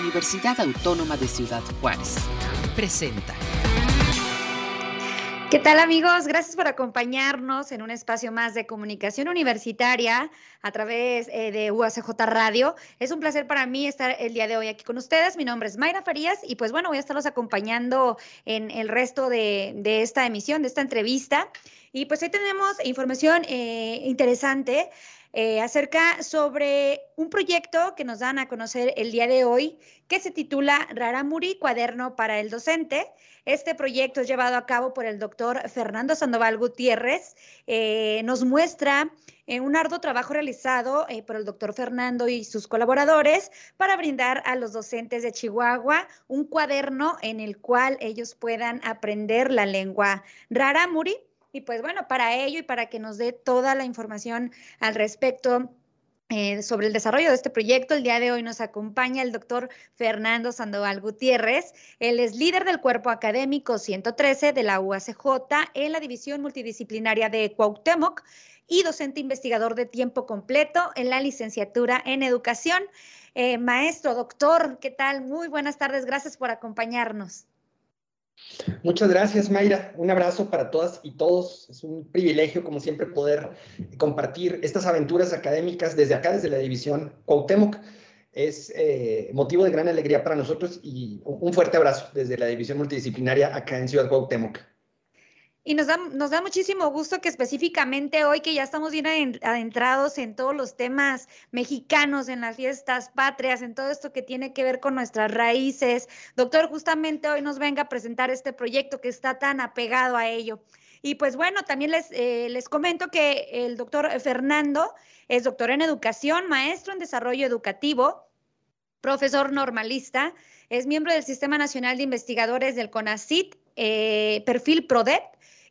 Universidad Autónoma de Ciudad Juárez presenta. ¿Qué tal, amigos? Gracias por acompañarnos en un espacio más de comunicación universitaria a través de UACJ Radio. Es un placer para mí estar el día de hoy aquí con ustedes. Mi nombre es Mayra Farías y pues bueno, voy a estarlos acompañando en el resto de esta emisión, de esta entrevista. Y pues hoy tenemos información interesante acerca sobre un proyecto que nos dan a conocer el día de hoy, que se titula Rarámuri, Cuaderno para el Docente. Este proyecto es llevado a cabo por el doctor Fernando Sandoval Gutiérrez. Nos muestra un arduo trabajo realizado por el doctor Fernando y sus colaboradores para brindar a los docentes de Chihuahua un cuaderno en el cual ellos puedan aprender la lengua Rarámuri. Y pues bueno, para ello y para que nos dé toda la información al respecto sobre el desarrollo de este proyecto, el día de hoy nos acompaña el doctor Fernando Sandoval Gutiérrez. Él es líder del Cuerpo Académico 113 de la UACJ en la División Multidisciplinaria de Cuauhtémoc y docente investigador de tiempo completo en la licenciatura en Educación. Maestro, doctor, ¿qué tal? Muy buenas tardes, gracias por acompañarnos. Muchas gracias, Mayra. Un abrazo para todas y todos. Es un privilegio, como siempre, poder compartir estas aventuras académicas desde acá, desde la División Cuauhtémoc. Es motivo de gran alegría para nosotros y un fuerte abrazo desde la División Multidisciplinaria acá en Ciudad Cuauhtémoc. Y nos da muchísimo gusto que específicamente hoy, que ya estamos bien adentrados en todos los temas mexicanos, en las fiestas patrias, en todo esto que tiene que ver con nuestras raíces, doctor, justamente hoy nos venga a presentar este proyecto que está tan apegado a ello. Y pues bueno, también les comento que el doctor Fernando es doctor en educación, maestro en desarrollo educativo, profesor normalista, es miembro del Sistema Nacional de Investigadores del CONACYT, perfil Prodep,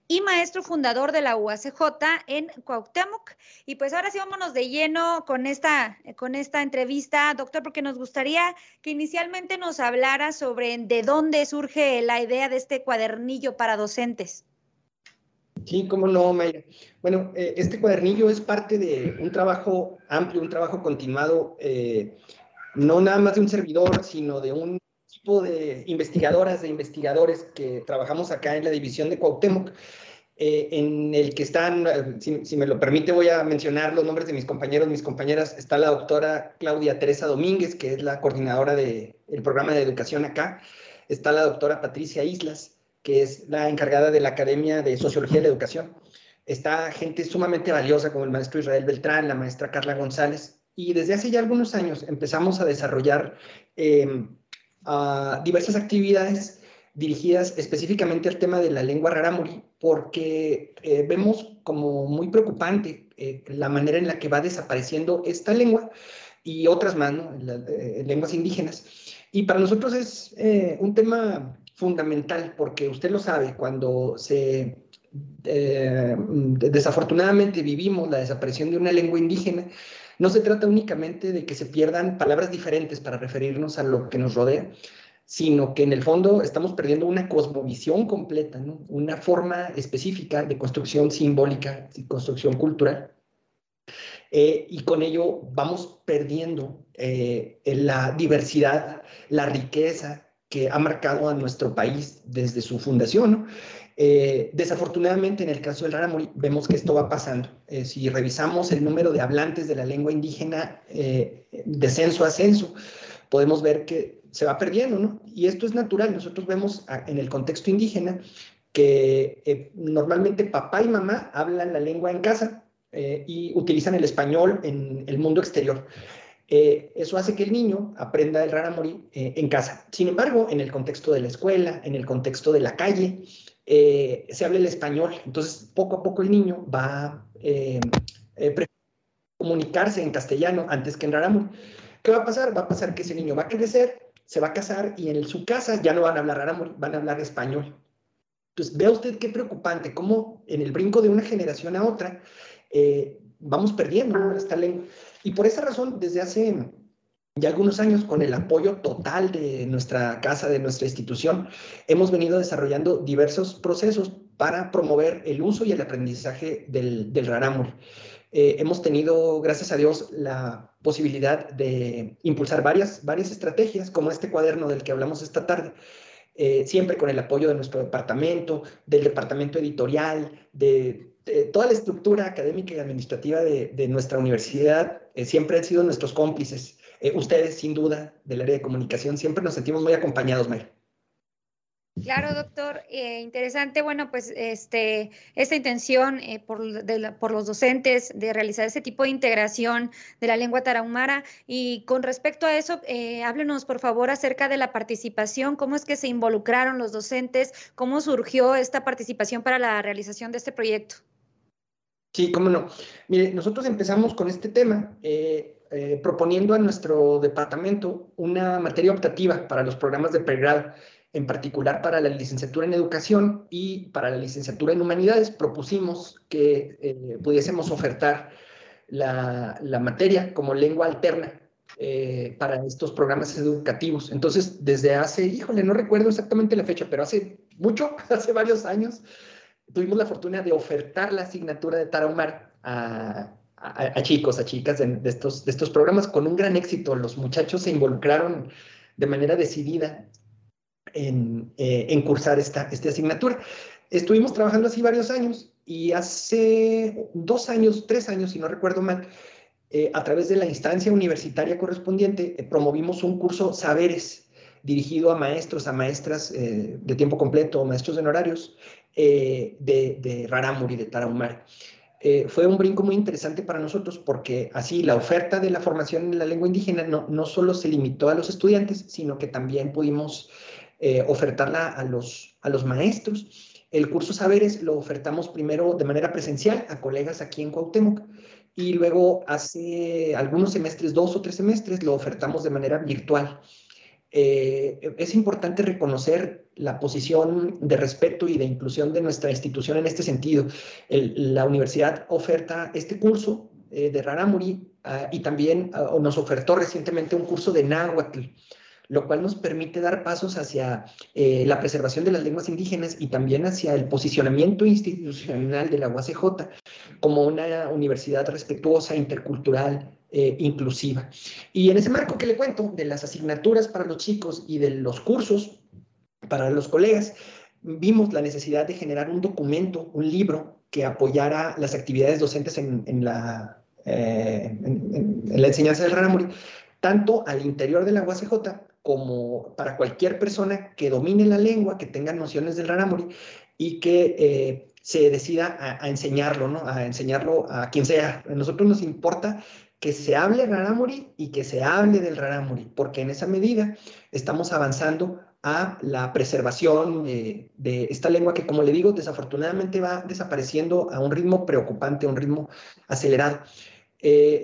y maestro fundador de la UACJ en Cuauhtémoc. Y pues ahora sí vámonos de lleno con esta entrevista, doctor, porque nos gustaría que inicialmente nos hablara sobre de dónde surge la idea de este cuadernillo para docentes. Sí, cómo no, Mayra. Bueno, este cuadernillo es parte de un trabajo amplio, un trabajo continuado, no nada más de un servidor, sino de un de investigadoras, de investigadores que trabajamos acá en la División de Cuauhtémoc, en el que están, si me lo permite voy a mencionar los nombres de mis compañeros, mis compañeras. Está la doctora Claudia Teresa Domínguez, que es la coordinadora del programa de educación acá. Está la doctora Patricia Islas, que es la encargada de la Academia de Sociología de la Educación. Está gente sumamente valiosa como el maestro Israel Beltrán, la maestra Carla González. Y desde hace ya algunos años empezamos a desarrollar diversas actividades dirigidas específicamente al tema de la lengua rarámuri, porque vemos como muy preocupante la manera en la que va desapareciendo esta lengua y otras más, ¿no? Lenguas indígenas. Y para nosotros es un tema fundamental, porque usted lo sabe, cuando desafortunadamente vivimos la desaparición de una lengua indígena, no se trata únicamente de que se pierdan palabras diferentes para referirnos a lo que nos rodea, sino que en el fondo estamos perdiendo una cosmovisión completa, ¿no? Una forma específica de construcción simbólica, de construcción cultural. Y con ello vamos perdiendo la diversidad, la riqueza que ha marcado a nuestro país desde su fundación, ¿no? Desafortunadamente, en el caso del rarámuri, vemos que esto va pasando. Si revisamos el número de hablantes de la lengua indígena de censo a censo, podemos ver que se va perdiendo, ¿no? Y esto es natural. Nosotros vemos en el contexto indígena que normalmente papá y mamá hablan la lengua en casa y utilizan el español en el mundo exterior. Eso hace que el niño aprenda el rarámuri en casa. Sin embargo, en el contexto de la escuela, en el contexto de la calle, se habla el español. Entonces, poco a poco el niño va a comunicarse en castellano antes que en rarámuri. ¿Qué va a pasar? Va a pasar que ese niño va a crecer, se va a casar y en su casa ya no van a hablar rarámuri, van a hablar español. Entonces, vea usted qué preocupante, cómo en el brinco de una generación a otra vamos perdiendo esta lengua. Y por esa razón, desde hace ya algunos años, con el apoyo total de nuestra casa, de nuestra institución, hemos venido desarrollando diversos procesos para promover el uso y el aprendizaje del rarámuri. Hemos tenido, gracias a Dios, la posibilidad de impulsar varias estrategias, como este cuaderno del que hablamos esta tarde, siempre con el apoyo de nuestro departamento, del departamento editorial, de toda la estructura académica y administrativa de nuestra universidad. Siempre han sido nuestros cómplices. Ustedes, sin duda, del área de comunicación, siempre nos sentimos muy acompañados, Mayra. Claro, doctor. Interesante, bueno, pues esta intención por los docentes de realizar este tipo de integración de la lengua tarahumara. Y con respecto a eso, háblenos por favor acerca de la participación, cómo es que se involucraron los docentes, cómo surgió esta participación para la realización de este proyecto. Sí, cómo no. Mire, nosotros empezamos con este tema proponiendo a nuestro departamento una materia optativa para los programas de pregrado, en particular para la licenciatura en Educación y para la licenciatura en Humanidades. Propusimos que pudiésemos ofertar la materia como lengua alterna para estos programas educativos. Entonces, desde hace, híjole, no recuerdo exactamente la fecha, pero hace mucho, hace varios años, tuvimos la fortuna de ofertar la asignatura de tarahumara a chicos, a chicas de estos programas, con un gran éxito. Los muchachos se involucraron de manera decidida en cursar esta asignatura. Estuvimos trabajando así varios años, y hace 2 años, 3 años, si no recuerdo mal, a través de la instancia universitaria correspondiente, promovimos un curso Saberes, dirigido a maestros, a maestras de tiempo completo, o maestros en horarios, de Rarámuri, de tarahumara. Fue un brinco muy interesante para nosotros, porque así la oferta de la formación en la lengua indígena no solo se limitó a los estudiantes, sino que también pudimos ofertarla a los maestros. El curso Saberes lo ofertamos primero de manera presencial a colegas aquí en Cuauhtémoc, y luego hace algunos semestres, 2 o 3 semestres, lo ofertamos de manera virtual. Es importante reconocer la posición de respeto y de inclusión de nuestra institución en este sentido. La universidad oferta este curso de Rarámuri, y también nos ofertó recientemente un curso de náhuatl, lo cual nos permite dar pasos hacia la preservación de las lenguas indígenas y también hacia el posicionamiento institucional de la UACJ como una universidad respetuosa, intercultural, inclusiva. Y en ese marco que le cuento, de las asignaturas para los chicos y de los cursos para los colegas, vimos la necesidad de generar un documento, un libro, que apoyara las actividades docentes en la enseñanza del Rarámuri, tanto al interior de la UACJ, como para cualquier persona que domine la lengua, que tenga nociones del Rarámuri y que se decida a enseñarlo, ¿no? A enseñarlo a quien sea. A nosotros nos importa que se hable Rarámuri y que se hable del Rarámuri, porque en esa medida estamos avanzando a la preservación de esta lengua que, como le digo, desafortunadamente va desapareciendo a un ritmo preocupante, a un ritmo acelerado.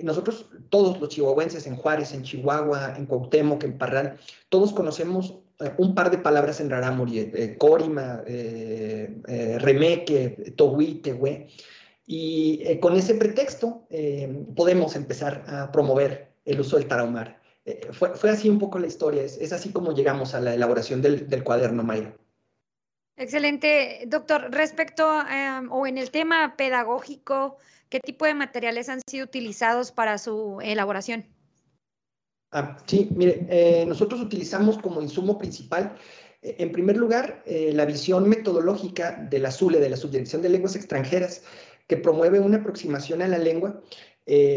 Nosotros, todos los chihuahuenses, en Juárez, en Chihuahua, en Cuauhtémoc, en Parral, todos conocemos un par de palabras en Rarámuri: Korima, Remeque, Touitehue. Y con ese pretexto podemos empezar a promover el uso del tarahumara. Fue así un poco la historia. Es así como llegamos a la elaboración del cuaderno, Mayra. Excelente, doctor. Respecto o en el tema pedagógico, ¿qué tipo de materiales han sido utilizados para su elaboración? Sí, mire, nosotros utilizamos como insumo principal, en primer lugar, la visión metodológica de la ASULE, de la Subdirección de Lenguas Extranjeras, que promueve una aproximación a la lengua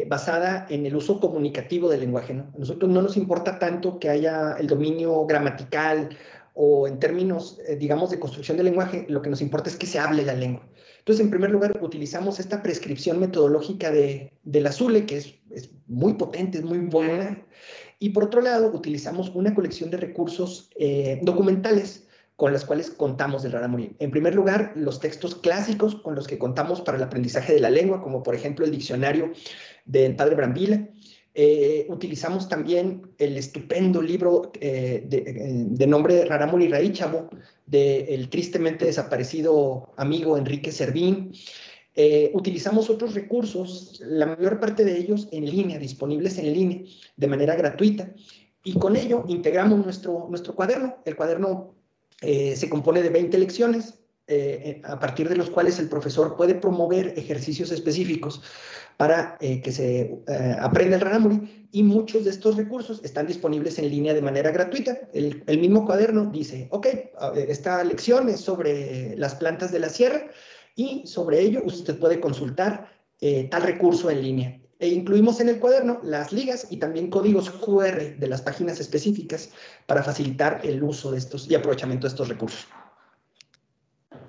basada en el uso comunicativo del lenguaje, ¿no? A nosotros no nos importa tanto que haya el dominio gramatical o en términos, digamos, de construcción del lenguaje. Lo que nos importa es que se hable la lengua. Entonces, en primer lugar, utilizamos esta prescripción metodológica de la ASULE, que es muy potente, es muy buena. Y por otro lado, utilizamos una colección de recursos documentales con las cuales contamos del Rarámuri. En primer lugar, los textos clásicos con los que contamos para el aprendizaje de la lengua, como por ejemplo el diccionario del padre Brambila. Utilizamos también el estupendo libro de nombre Raramurí Raíchamo, del tristemente desaparecido amigo Enrique Servín. Utilizamos otros recursos, la mayor parte de ellos en línea, disponibles en línea, de manera gratuita. Y con ello integramos nuestro cuaderno. El cuaderno se compone de 20 lecciones, a partir de los cuales el profesor puede promover ejercicios específicos para que se aprenda el Rarámuri, y muchos de estos recursos están disponibles en línea de manera gratuita. El mismo cuaderno dice, ok, esta lección es sobre las plantas de la sierra y sobre ello usted puede consultar tal recurso en línea. E incluimos en el cuaderno las ligas y también códigos QR de las páginas específicas para facilitar el uso de estos y aprovechamiento de estos recursos.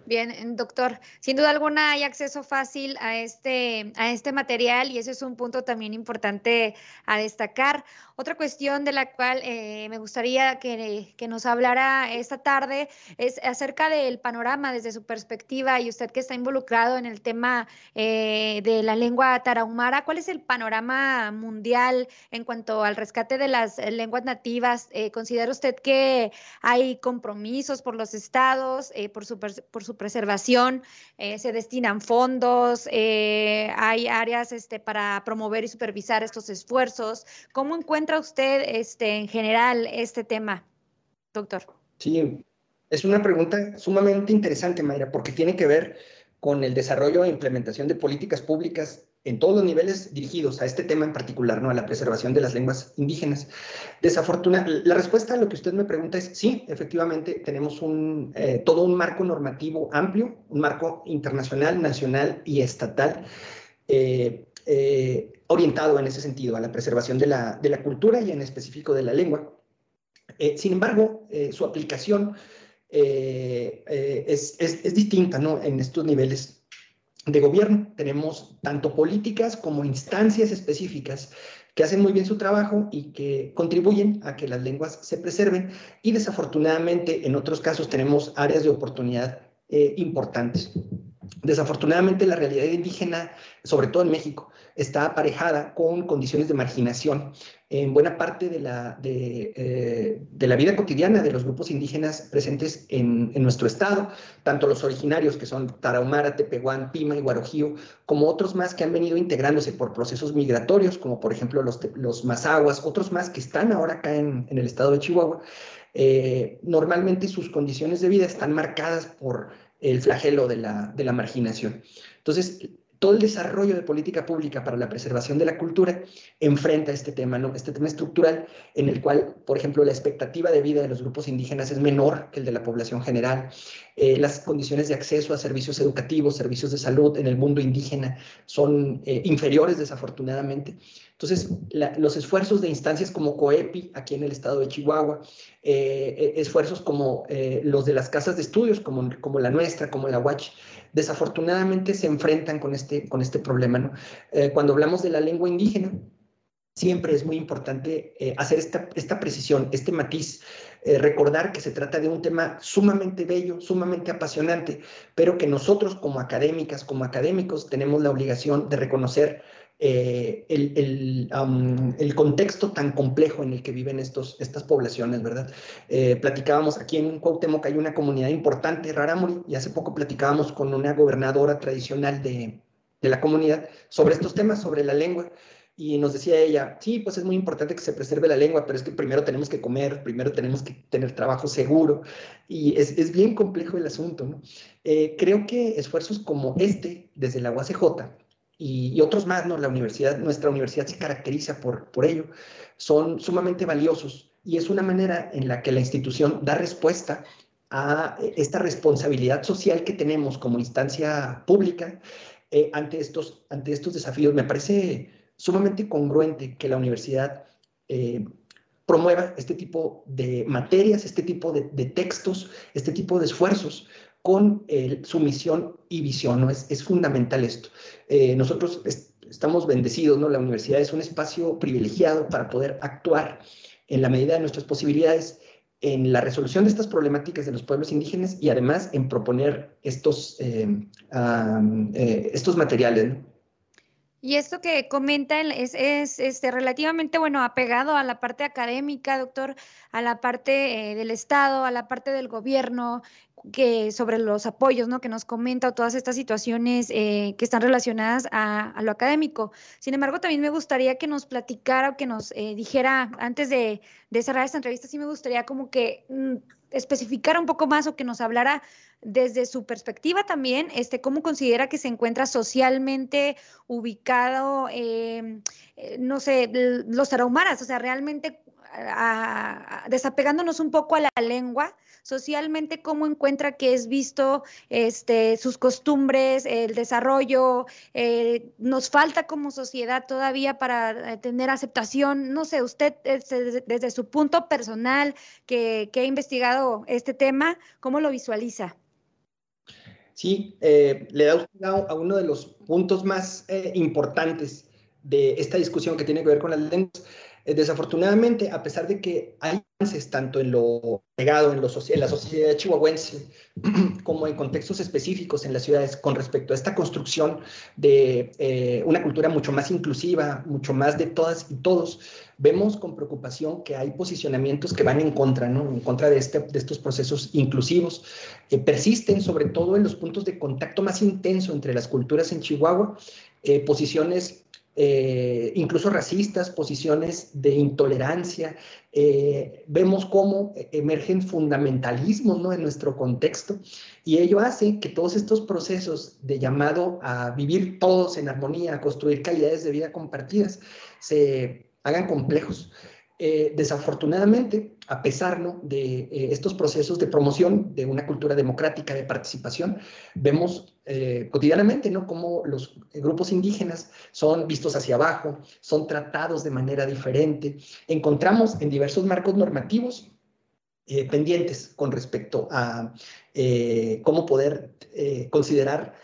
Bien, doctor, sin duda alguna hay acceso fácil a este material, y ese es un punto también importante a destacar. Otra cuestión de la cual me gustaría que nos hablara esta tarde es acerca del panorama desde su perspectiva, y usted que está involucrado en el tema de la lengua tarahumara. ¿Cuál es el panorama mundial en cuanto al rescate de las lenguas nativas? ¿Considera usted que hay compromisos por los estados, por su preservación, se destinan fondos, hay áreas para promover y supervisar estos esfuerzos? ¿Cómo encuentra usted en general este tema, doctor? Sí, es una pregunta sumamente interesante, Mayra, porque tiene que ver con el desarrollo e implementación de políticas públicas en todos los niveles dirigidos a este tema en particular, ¿no?, a la preservación de las lenguas indígenas. Desafortunadamente, la respuesta a lo que usted me pregunta es sí, efectivamente, tenemos todo un marco normativo amplio, un marco internacional, nacional y estatal orientado en ese sentido a la preservación de la cultura y en específico de la lengua. Sin embargo, su aplicación es distinta, ¿no?, en estos niveles de gobierno. Tenemos tanto políticas como instancias específicas que hacen muy bien su trabajo y que contribuyen a que las lenguas se preserven, y desafortunadamente en otros casos tenemos áreas de oportunidad importantes. Desafortunadamente la realidad indígena, sobre todo en México, está aparejada con condiciones de marginación. En buena parte de la vida cotidiana de los grupos indígenas presentes en nuestro estado, tanto los originarios, que son Tarahumara, Tepehuán, Pima y Guarijío, como otros más que han venido integrándose por procesos migratorios, como por ejemplo los Mazahuas, otros más que están ahora acá en el estado de Chihuahua, normalmente sus condiciones de vida están marcadas por el flagelo de la marginación. Entonces, todo el desarrollo de política pública para la preservación de la cultura enfrenta este tema, ¿no?, este tema estructural en el cual, por ejemplo, la expectativa de vida de los grupos indígenas es menor que el de la población general. Las condiciones de acceso a servicios educativos, servicios de salud en el mundo indígena son inferiores, desafortunadamente. Entonces, los esfuerzos de instancias como COEPI, aquí en el estado de Chihuahua, esfuerzos como los de las casas de estudios, como la nuestra, como la UACH, desafortunadamente se enfrentan con este problema, ¿no? Cuando hablamos de la lengua indígena, siempre es muy importante hacer esta precisión, este matiz, recordar que se trata de un tema sumamente bello, sumamente apasionante, pero que nosotros como académicas, como académicos, tenemos la obligación de reconocer el contexto tan complejo en el que viven estas poblaciones, ¿verdad? Platicábamos aquí en Cuauhtémoc, hay una comunidad importante, Rarámuri, y hace poco platicábamos con una gobernadora tradicional de la comunidad sobre estos temas, sobre la lengua, y nos decía ella, sí, pues es muy importante que se preserve la lengua, pero es que primero tenemos que comer, primero tenemos que tener trabajo seguro, y es bien complejo el asunto, ¿no? Creo que esfuerzos como desde la UACJ, y otros más, ¿no?, nuestra universidad se caracteriza por ello, son sumamente valiosos, y es una manera en la que la institución da respuesta a esta responsabilidad social que tenemos como instancia pública ante estos desafíos. Me parece sumamente congruente que la universidad promueva este tipo de materias, este tipo de textos, este tipo de esfuerzos, con su misión y visión, ¿no? Es fundamental esto. Nosotros estamos bendecidos, ¿no? La universidad es un espacio privilegiado para poder actuar en la medida de nuestras posibilidades en la resolución de estas problemáticas de los pueblos indígenas, y además en proponer estos materiales, ¿no? Y esto que comenta es relativamente, bueno, apegado a la parte académica, doctor, a la parte del Estado, a la parte del gobierno. que sobre los apoyos, ¿no?, que nos comenta, o todas estas situaciones que están relacionadas a lo académico. Sin embargo, también me gustaría que nos platicara o que nos dijera, antes de cerrar esta entrevista, sí me gustaría como que especificar un poco más, o que nos hablara desde su perspectiva también, cómo considera que se encuentra socialmente ubicado, no sé, los tarahumaras, o sea, realmente desapegándonos un poco a la lengua, socialmente cómo encuentra que es visto sus costumbres, el desarrollo, nos falta como sociedad todavía para tener aceptación, no sé, usted desde su punto personal que ha investigado este tema, ¿cómo lo visualiza? Sí, le da usted a uno de los puntos más importantes de esta discusión que tiene que ver con las lenguas. Desafortunadamente, a pesar de que hay avances tanto en lo legado, en la sociedad chihuahuense, como en contextos específicos en las ciudades con respecto a esta construcción de una cultura mucho más inclusiva, mucho más de todas y todos, vemos con preocupación que hay posicionamientos que van en contra, ¿no?, en contra de estos procesos inclusivos. Persisten, sobre todo en los puntos de contacto más intenso entre las culturas en Chihuahua, posiciones incluso racistas, posiciones de intolerancia. Vemos cómo emergen fundamentalismos, ¿no?, en nuestro contexto, y ello hace que todos estos procesos de llamado a vivir todos en armonía, a construir calidades de vida compartidas, se hagan complejos. Desafortunadamente, a pesar, ¿no?, de estos procesos de promoción de una cultura democrática de participación, vemos cotidianamente, ¿no?, cómo los grupos indígenas son vistos hacia abajo, son tratados de manera diferente. Encontramos en diversos marcos normativos pendientes con respecto a cómo poder considerar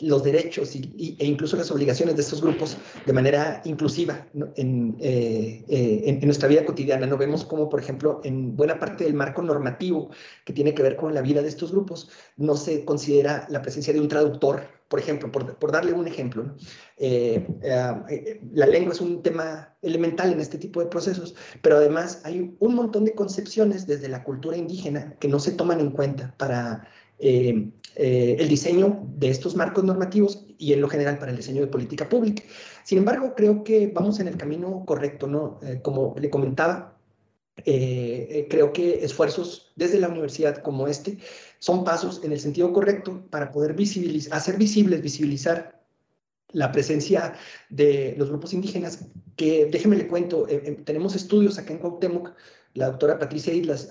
los derechos e incluso las obligaciones de estos grupos de manera inclusiva, ¿no?, en nuestra vida cotidiana. No vemos cómo, por ejemplo, en buena parte del marco normativo que tiene que ver con la vida de estos grupos, no se considera la presencia de un traductor, por ejemplo, por darle un ejemplo, ¿no? La lengua es un tema elemental en este tipo de procesos, pero además hay un montón de concepciones desde la cultura indígena que no se toman en cuenta para el diseño de estos marcos normativos y en lo general para el diseño de política pública. Sin embargo, creo que vamos en el camino correcto, ¿no? Como le comentaba, creo que esfuerzos desde la universidad como este son pasos en el sentido correcto para poder visibilizar la presencia de los grupos indígenas, que, déjeme le cuento, tenemos estudios acá en Cuauhtémoc. La doctora Patricia Islas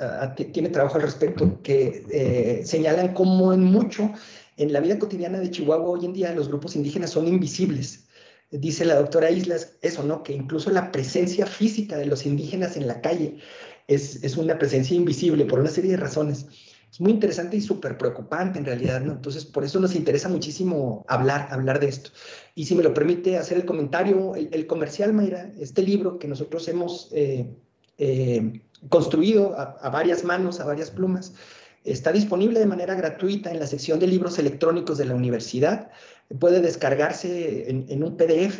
tiene trabajo al respecto, que señalan cómo en mucho, en la vida cotidiana de Chihuahua hoy en día, los grupos indígenas son invisibles. Dice la doctora Islas eso, ¿no?, que incluso la presencia física de los indígenas en la calle es una presencia invisible por una serie de razones. Es muy interesante y súper preocupante en realidad, ¿no? Entonces, por eso nos interesa muchísimo hablar de esto. Y si me lo permite hacer el comentario, el comercial, Mayra, este libro que nosotros hemos construido a varias manos, a varias plumas, está disponible de manera gratuita en la sección de libros electrónicos de la universidad. Puede descargarse en un PDF.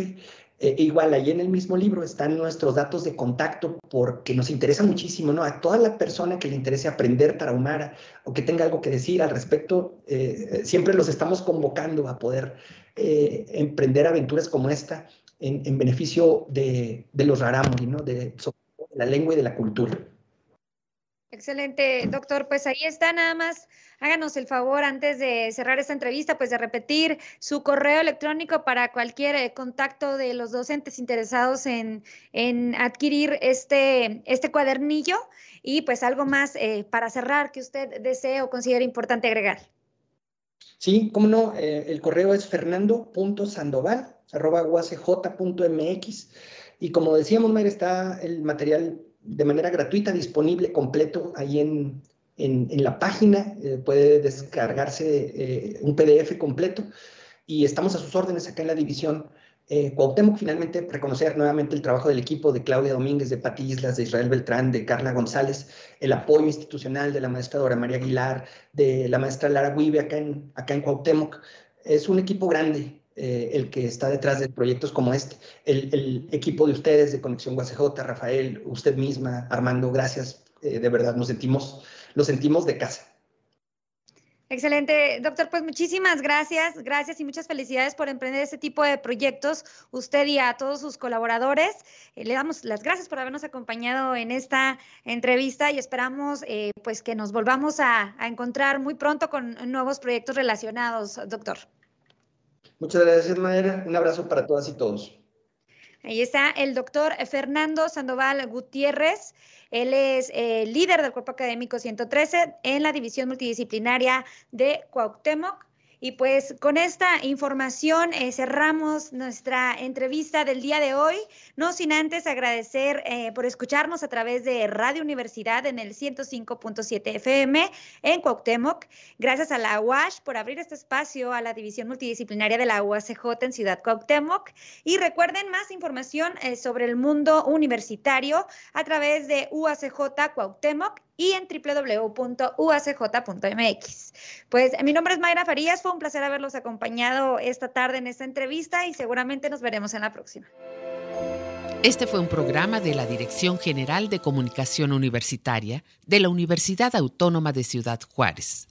Igual, ahí en el mismo libro están nuestros datos de contacto, porque nos interesa muchísimo, ¿no?, a toda la persona que le interese aprender tarahumara o que tenga algo que decir al respecto. Siempre los estamos convocando a poder emprender aventuras como esta en beneficio de los rarámuri, ¿no?, de la lengua y de la cultura. Excelente, doctor. Pues ahí está, nada más háganos el favor, antes de cerrar esta entrevista, pues de repetir su correo electrónico para cualquier contacto de los docentes interesados en adquirir este cuadernillo, y pues algo más para cerrar que usted desee o considere importante agregar. Sí, cómo no, el correo es fernando.sandoval@uacj.mx. Y como decíamos, Mayra, está el material de manera gratuita, disponible, completo, ahí en la página. Puede descargarse un PDF completo, y estamos a sus órdenes acá en la división Cuauhtémoc. Finalmente, reconocer nuevamente el trabajo del equipo de Claudia Domínguez, de Pati Islas, de Israel Beltrán, de Carla González, el apoyo institucional de la maestra Dora María Aguilar, de la maestra Lara Huive acá en Cuauhtémoc. Es un equipo grande el que está detrás de proyectos como este. El equipo de ustedes, de Conexión UACJ, Rafael, usted misma, Armando, gracias, de verdad, lo sentimos de casa. Excelente, doctor, pues muchísimas gracias, y muchas felicidades por emprender este tipo de proyectos, usted y a todos sus colaboradores. Le damos las gracias por habernos acompañado en esta entrevista y esperamos pues que nos volvamos a encontrar muy pronto con nuevos proyectos relacionados, doctor. Muchas gracias, Mayra, un abrazo para todas y todos. Ahí está el doctor Fernando Sandoval Gutiérrez. Él es líder del Cuerpo Académico 113 en la División Multidisciplinaria de Cuauhtémoc. Y pues con esta información cerramos nuestra entrevista del día de hoy, no sin antes agradecer por escucharnos a través de Radio Universidad en el 105.7 FM en Cuauhtémoc. Gracias a la UACH por abrir este espacio a la División Multidisciplinaria de la UACJ en Ciudad Cuauhtémoc. Y recuerden más información sobre el mundo universitario a través de UACJ Cuauhtémoc y en www.uacj.mx. Pues mi nombre es Mayra Farías, fue un placer haberlos acompañado esta tarde en esta entrevista y seguramente nos veremos en la próxima. Este fue un programa de la Dirección General de Comunicación Universitaria de la Universidad Autónoma de Ciudad Juárez.